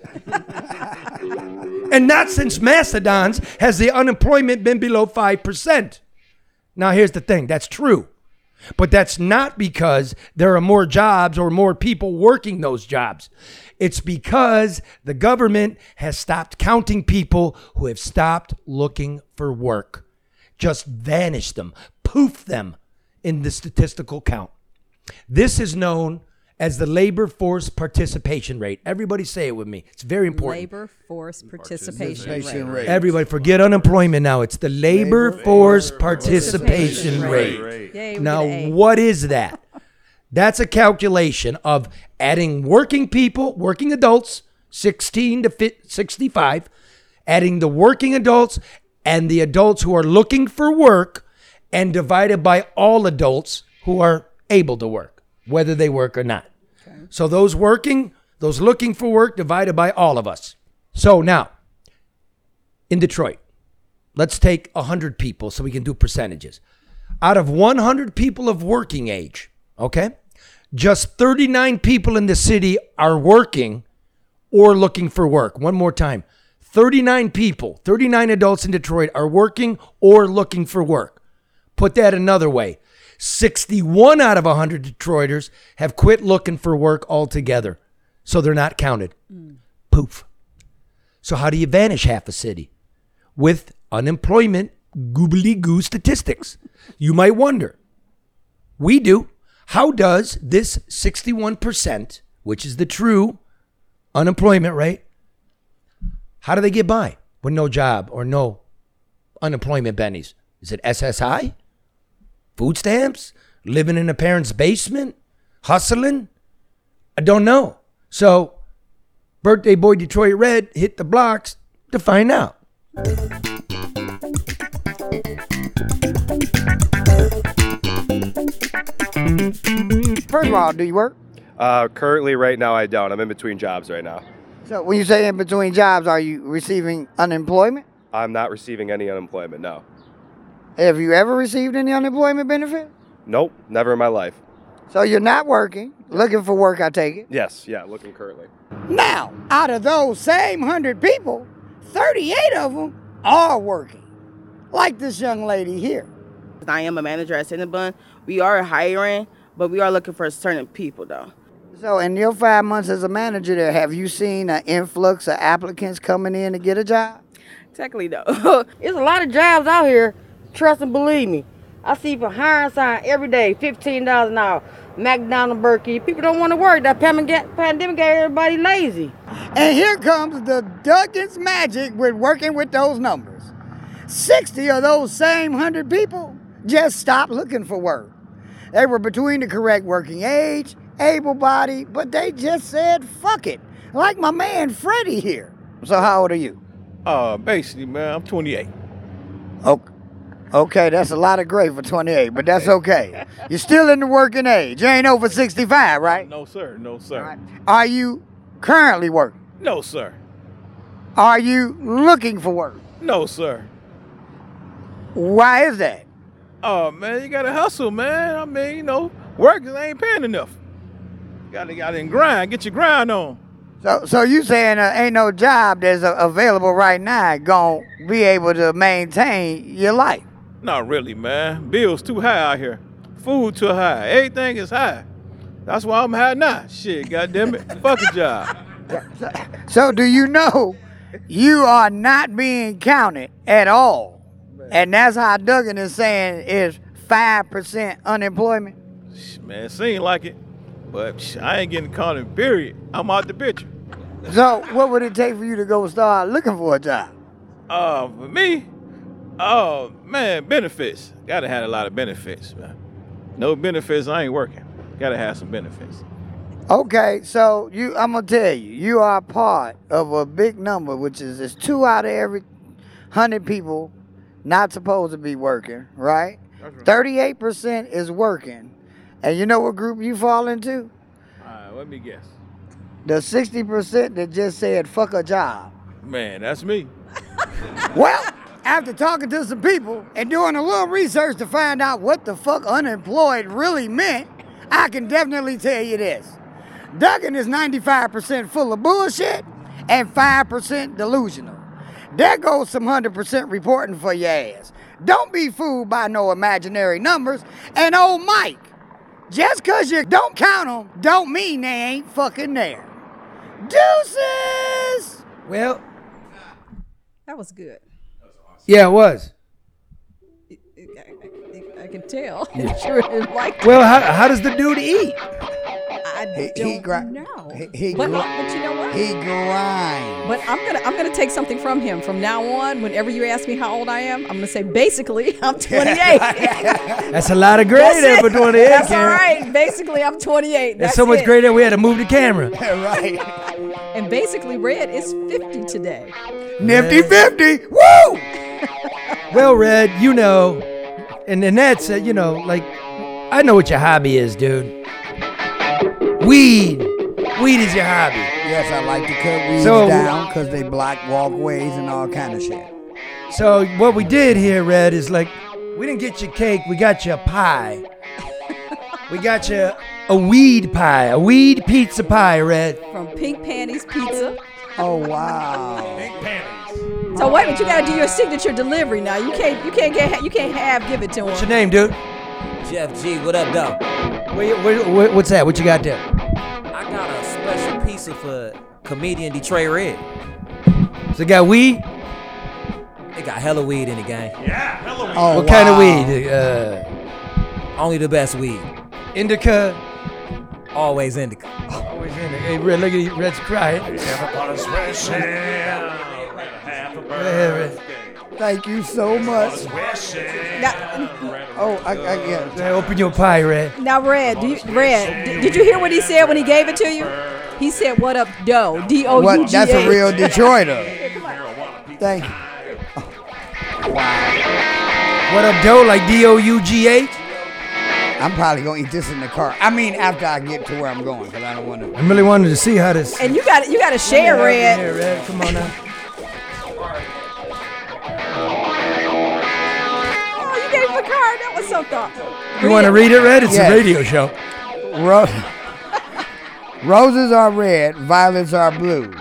And not since mastodons has the unemployment been below five percent. Now, here's the thing. That's true. But that's not because there are more jobs or more people working those jobs. It's because the government has stopped counting people who have stopped looking for work. Just vanished them, poofed them in the statistical count. This is known as the labor force participation rate. Everybody say it with me. It's very important. Labor force participation, participation rate. rate. Everybody forget unemployment now. It's the labor, labor force labor participation, participation rate. rate. Yay, now, what is that? That's a calculation of adding working people, working adults, sixteen to sixty-five, adding the working adults and the adults who are looking for work, and divided by all adults who are able to work, whether they work or not. Okay. So those working, those looking for work, divided by all of us. So now, in Detroit, let's take one hundred people so we can do percentages. Out of one hundred people of working age, okay, just thirty-nine people in the city are working or looking for work. One more time. thirty-nine people, thirty-nine adults in Detroit are working or looking for work. Put that another way. sixty-one out of one hundred Detroiters have quit looking for work altogether. So they're not counted. Mm. Poof. So how do you vanish half a city? With unemployment goobly-goo statistics. You might wonder. We do. How does this sixty-one percent, which is the true unemployment rate, how do they get by with no job or no unemployment bennies? Is it S S I? Food stamps? Living in a parent's basement? Hustling? I don't know. So, birthday boy Detroit Red hit the blocks to find out. First of all, do you work? Uh, currently, right now, I don't. I'm in between jobs right now. So, when you say in between jobs, are you receiving unemployment? I'm not receiving any unemployment, no. Have you ever received any unemployment benefit? Nope, never in my life. So you're not working, looking for work, I take it? Yes, yeah, looking currently. Now, out of those same one hundred people, thirty-eight of them are working, like this young lady here. I am a manager at Cinnabon. We are hiring, but we are looking for certain people, though. So in your five months as a manager there, have you seen an influx of applicants coming in to get a job? Technically, though. There's a lot of jobs out here. Trust and believe me, I see for hiring sign every day, fifteen dollars an hour, McDonald's, Berkey. People don't want to work. That pandemic got everybody lazy. And here comes the Duggan's magic with working with those numbers. sixty of those same one hundred people just stopped looking for work. They were between the correct working age, able-bodied, but they just said, fuck it, like my man Freddie here. So how old are you? Uh, basically, man, I'm twenty-eight. Okay. Okay, that's a lot of gray for twenty-eight, but that's okay. You're still in the working age. You ain't over sixty-five, right? No, sir. No, sir. Right. Are you currently working? No, sir. Are you looking for work? No, sir. Why is that? Oh, man, you got to hustle, man. I mean, you know, workers ain't paying enough. You got to got to grind. Get your grind on. So, so you saying uh, ain't no job that's uh, available right now going to be able to maintain your life? Not really, man. Bills too high out here. Food too high. Everything is high. That's why I'm high now. Shit, goddamn it. Fuck a job. So do you know you are not being counted at all? Man. And that's how Duggan is saying is five percent unemployment? Man, seems like it. But I ain't getting counted, period. I'm out the picture. So what would it take for you to go start looking for a job? Uh, for me? Oh, man, benefits. Gotta have a lot of benefits, man. No benefits, I ain't working. Gotta have some benefits. Okay, so you, I'm gonna tell you, you are part of a big number, which is it's two out of every hundred people not supposed to be working, right? Thirty-eight percent is working, and you know what group you fall into? All right, let me guess. The sixty percent that just said fuck a job. Man, that's me. Well, after talking to some people and doing a little research to find out what the fuck unemployed really meant, I can definitely tell you this. Duggan is ninety-five percent full of bullshit and five percent delusional. There goes some one hundred percent reporting for your ass. Don't be fooled by no imaginary numbers. And old Mike, just because you don't count them don't mean they ain't fucking there. Deuces! Well, that was good. That was awesome. Yeah, it was. It, it, I, I, I can tell. You sure didn't like it. Well, how, how does the dude eat? I don't he gri- know. He, he but, gri- but you know what? He grinds. But I'm gonna I'm gonna take something from him from now on. Whenever you ask me how old I am, I'm gonna say basically I'm twenty-eight. That's a lot of gray there for twenty-eight. That's all right. Basically I'm twenty-eight. That's, That's so much gray there. We had to move the camera. Right. And basically Red is fifty today. Nifty fifty. Woo! Well, Red, you know, and and that's uh, you know, like, I know what your hobby is, dude. Weed. Weed is your hobby. Yes, I like to cut weeds so, down because they block walkways and all kind of shit. So what we did here, Red, is like, we didn't get your cake, we got you a pie. We got you a weed pie, a weed pizza pie, Red. From Pink Panties Pizza. Oh, wow. Pink Panties. So wait a minute, you got to do your signature delivery now. You can't, you can't get, you can't have, give it to him. What's your name, dude? Jeff G, what up, though? Where, where, where, what's that? What you got there? I got a special pizza for comedian Detroit Red. So it got weed? It got hella weed in the game. Yeah, hella weed. Oh, what wow. kind of weed? Uh, Only the best weed. Indica? Always indica. Always indica. Hey, Red, look at Red's crying. Everybody's fresh air. Half a bird. Thank you so much. Now, oh, I, I get it. Hey, open your pie, Red. Now, Red, do you, Red, did, did you hear what he said when he gave it to you? He said, "What up, dough?" D O U G A. That's a real Detroiter. Thank you. Oh. Wow. What up, dough? Like D O U G H. I'm probably gonna eat this in the car. I mean, after I get to where I'm going, because I don't want to. I really wanted to see how this. And you got, you got to share, Red. Here, Red. Come on now. That was so thoughtful. You want to read it, Red? It's yes. a radio show. Ro- Roses are red, violets are blue.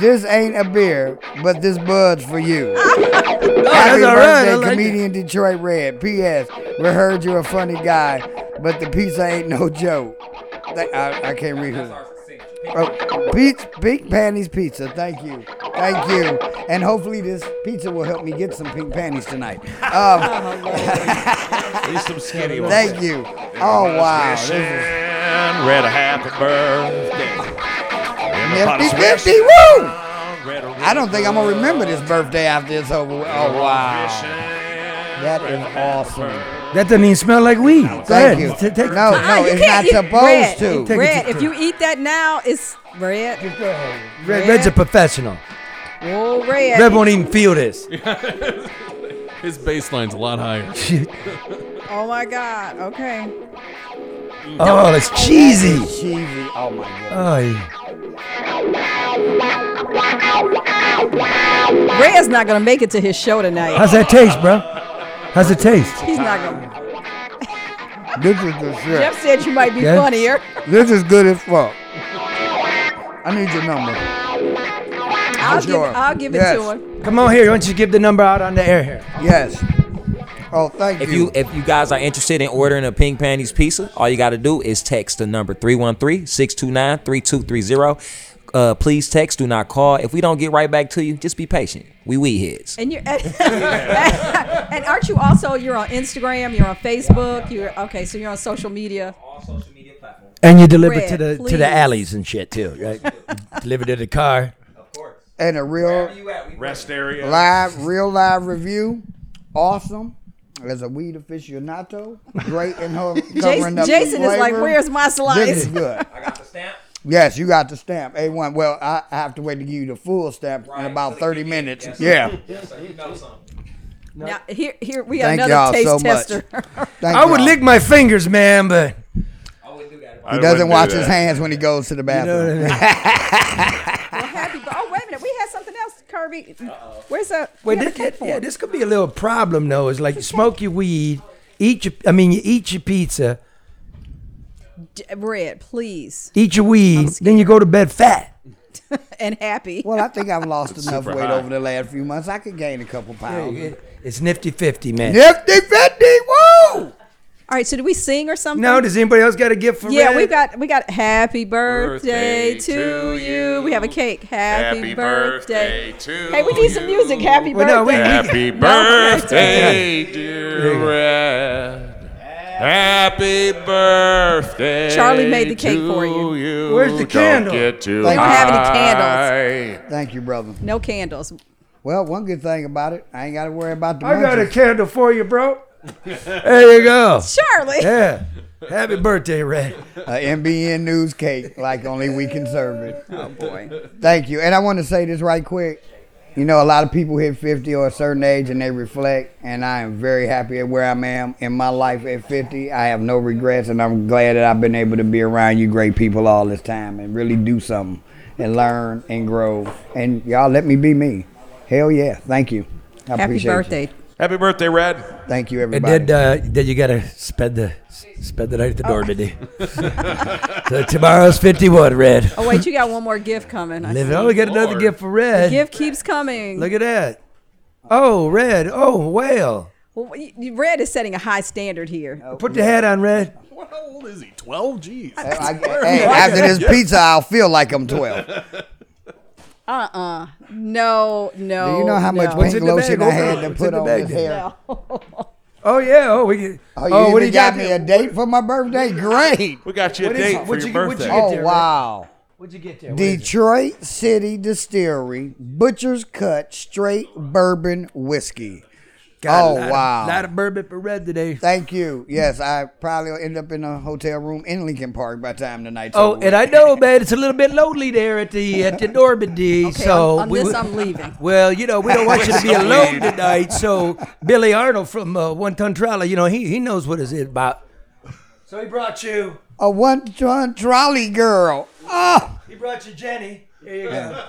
This ain't a beer, but this bud's for you. Oh, happy birthday, right. like comedian that. Detroit Red. P S. We heard you're a funny guy, but the pizza ain't no joke. I, I can't read it. Oh, Pink, Pink Panties Pizza. Thank you. Thank you. And hopefully this pizza will help me get some pink panties tonight. Um, At least some skinny ones. Thank you. Oh, wow. This is... Red a happy birthday. fifty fifty, woo! I don't think I'm going to remember this birthday after it's over. Oh, wow. That is awesome. That doesn't even smell like weed. Thank you. T- take no, no, you it's not supposed red, to. Red, if you eat that now, it's red. Red, red. Red's a professional. Oh, Red. Red won't even feel this. His baseline's a lot higher. Oh, my God. Okay. Oh, that's cheesy. That's cheesy. Oh, my God. Oh, yeah. Red's not going to make it to his show tonight. How's that taste, bro? How's it taste? He's not gonna. This is the shit. Jeff said you might be yeah. funnier. This is good as fuck. I need your number. I'll What's give. Yours? I'll give it yes. to him. Come on here. Why don't you give the number out on the air here? Yes. Oh, thank if you. you. If you guys are interested in ordering a Pink Panties Pizza, all you got to do is text the number three one three, six two nine, three two three zero. Uh, please text, do not call. If we don't get right back to you, just be patient. We weed heads. And you're and, and aren't you also, you're on Instagram, you're on Facebook, you're okay, so you're on social media. All social media platforms. And you deliver Red, to the please. to the alleys and shit too, right? Deliver to the car. Of course. And a real you at, rest area. Live, real live review. Awesome. As a weed aficionado, great in her covering up. Jason is like, where's my slice? This is good. I got the stamp. Yes, you got the stamp, A one. Well, I have to wait to give you the full stamp right, in about thirty minutes. Yes, yeah. Yes, sir, you know something. No. Now, here, here we got Thank another taste so tester. I would y'all. lick my fingers, man, but I would do that. He doesn't wash do his hands when he goes to the bathroom. You know what I mean? well, oh, wait a minute. We had something else, Kirby. Uh-oh. Where's that? Wait, this, that yeah, this could be a little problem, though. It's like you smoke your weed, eat your, I mean, you eat your pizza. Bread, please. Eat your weed, then you go to bed fat. And happy. Well, I think I've lost enough weight high. over the last few months. I could gain a couple pounds. Yeah, it's nifty fifty, man. Nifty fifty, woo! All right, so do we sing or something? No, does anybody else got a gift for me? Yeah, Red? we got we got happy birthday, birthday to, you. to you. We have a cake. Happy, happy birthday, birthday to Hey, we need you. some music. Happy well, birthday. No, we, happy we, birthday, no. dear Red. Happy birthday. Charlie made the cake for you. you. Where's the candle? Don't you don't have any candles. Thank you, brother. No candles. Well, one good thing about it, I ain't got to worry about the I bunches. got a candle for you, bro. There you go. Charlie. Yeah. Happy birthday, Red. Uh, N B N News cake, like only we can serve it. Oh, boy. Thank you. And I want to say this right quick. You know, a lot of people hit fifty or a certain age and they reflect, and I am very happy at where I am in my life at fifty. I have no regrets, and I'm glad that I've been able to be around you great people all this time and really do something and learn and grow. And y'all let me be me. Hell yeah. Thank you. I Happy appreciate birthday. You. Happy birthday, Red. Thank you, everybody. And then, uh, then you got to spend the spend the night at the Normandy. Oh. So tomorrow's fifty-one, Red. Oh, wait, you got one more gift coming. I Live, oh, we got Lord. another gift for Red. The gift keeps coming. Look at that. Oh, Red. Oh, whale. Well, Red is setting a high standard here. Oh, Put yeah. the hat on, Red. Well, how old is he? twelve? Jeez. I, I, I, hey, after this pizza, I'll feel like I'm twelve. Uh-uh. No, no, Do you know how no. much pink lotion I had to put on his hair? No. Oh, yeah. Oh, we. Can, oh, you oh, what do you got, got me a date for my birthday? Great. We got you a what date is, for your you, birthday. You oh, there, wow. What'd you get there? Detroit City Distillery, Butcher's Cut, straight bourbon whiskey. God, oh, a lot wow. A lot of bourbon for Red today. Thank you. Yes, I probably will end up in a hotel room in Lincoln Park by the time the night's over. Oh, and I know, man, it's a little bit lonely there at the at the Normandy. Okay, so on, on we, this I'm leaving. Well, you know, we don't want you to be alone tonight. So Billy Arnold from uh, One Ton Trolley, you know, he, he knows what it's about. So he brought you... A One Ton Trolley girl. Oh. He brought you Jenny. Here you go. Yeah.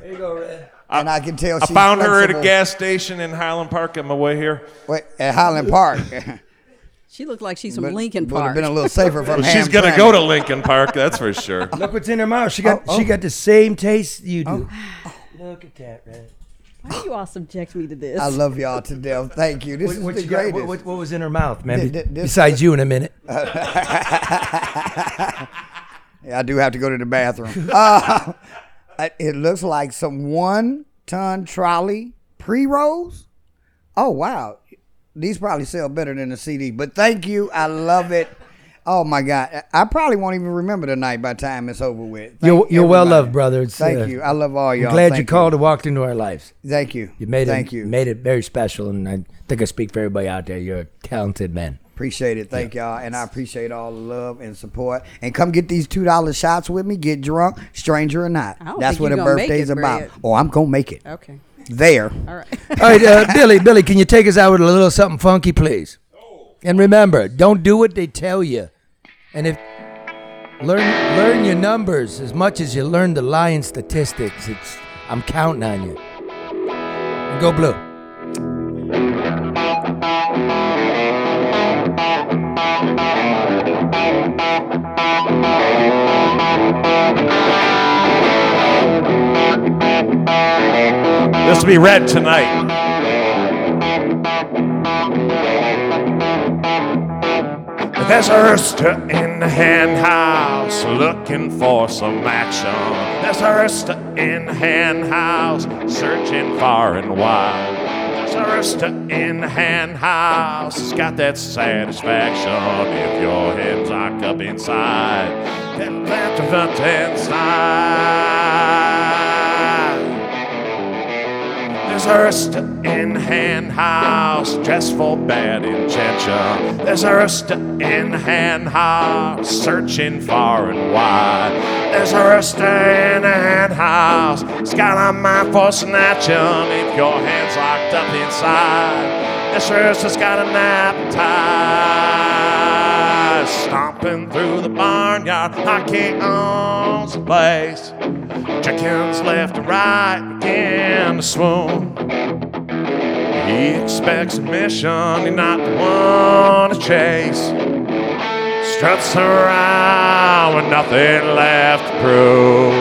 There you go, Red. And I can tell I she's found flexible. her at a gas station in Highland Park on my way here. Wait, at Highland Park. She looked like she's from but, Lincoln Park. Would have been a little safer from She's going to go to Lincoln Park, that's for sure. Look what's in her mouth. She got oh, oh. she got the same taste you do. Oh. Look at that, man. Why do you all subject me to this? I love y'all to death. Thank you. This what, is what the greatest. Got, what, what was in her mouth, man? This, this, Besides this, you in a minute. Yeah, I do have to go to the bathroom. Uh, It looks like some One Ton Trolley pre-rolls. Oh, wow. These probably sell better than the C D. But thank you. I love it. Oh, my God. I probably won't even remember tonight by the time it's over with. Thank you're you're well-loved, brother. It's, thank uh, you. I love all y'all. I'm glad thank you called and walked into our lives. Thank you. You made, thank it, you made it very special, and I think I speak for everybody out there. You're a talented man. Appreciate it. Thank yeah. y'all. And I appreciate all the love and support. And come get these two dollar shots with me. Get drunk, stranger or not. That's what a birthday's about. Red. Oh, I'm going to make it. Okay. There. All right. All right, uh, Billy, Billy, can you take us out with a little something funky, please? Oh. And remember, don't do what they tell you. And if learn learn your numbers as much as you learn the lying statistics. It's I'm counting on you. And go blue. This will be Red tonight. There's Erster in the hen house looking for some action. There's Erster in the hen house searching far and wide. There's Erster in the hen house, it's got that satisfaction. If your head's locked up inside, then back to the ten side. There's Erster in hen house, dressed for bad intention. There's Erster in hen house, searching far and wide. There's Erster in hen house, it's got a mind for snatching. If your hand's locked up inside, there's Erster's got an appetite. Stomping through the barnyard, hockey owns the place. Chickens left and right begin to swoon. He expects admission, he's not the one to chase. Struts around with nothing left to prove.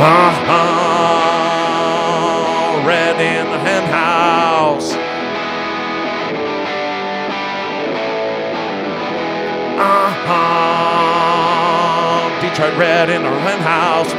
Uh-huh. Red in the hen house. Uh-huh. Detroit Red in the hen house.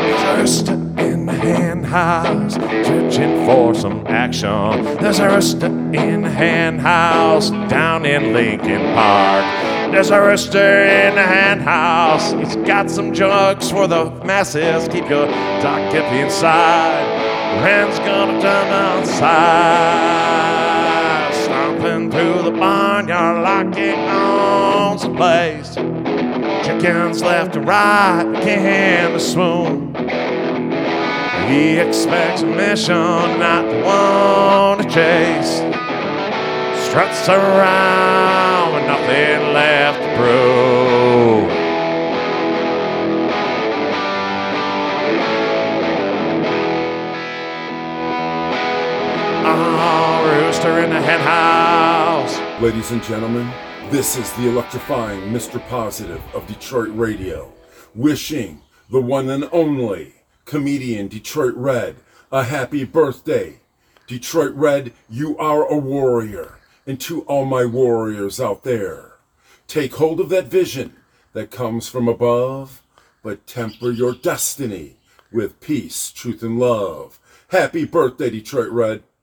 There's Erster in the hen house, searching for some action. There's Erster in the hen house, down in Lincoln Park. There's Erster in the hen house, he's got some jugs for the masses. Keep your dock up inside, your hand's gonna turn outside. Stomping through the barnyard, locking on some place. Chickens left and right begin to swoon. He expects a mission, not the one to chase. Struts around with nothing left to prove. Oh, Rooster in the hen house. Ladies and gentlemen, this is the electrifying Mister Positive of Detroit Radio, wishing the one and only comedian Detroit Red a happy birthday. Detroit Red, you are a warrior. And to all my warriors out there, take hold of that vision that comes from above, but temper your destiny with peace, truth, and love. Happy birthday, Detroit Red.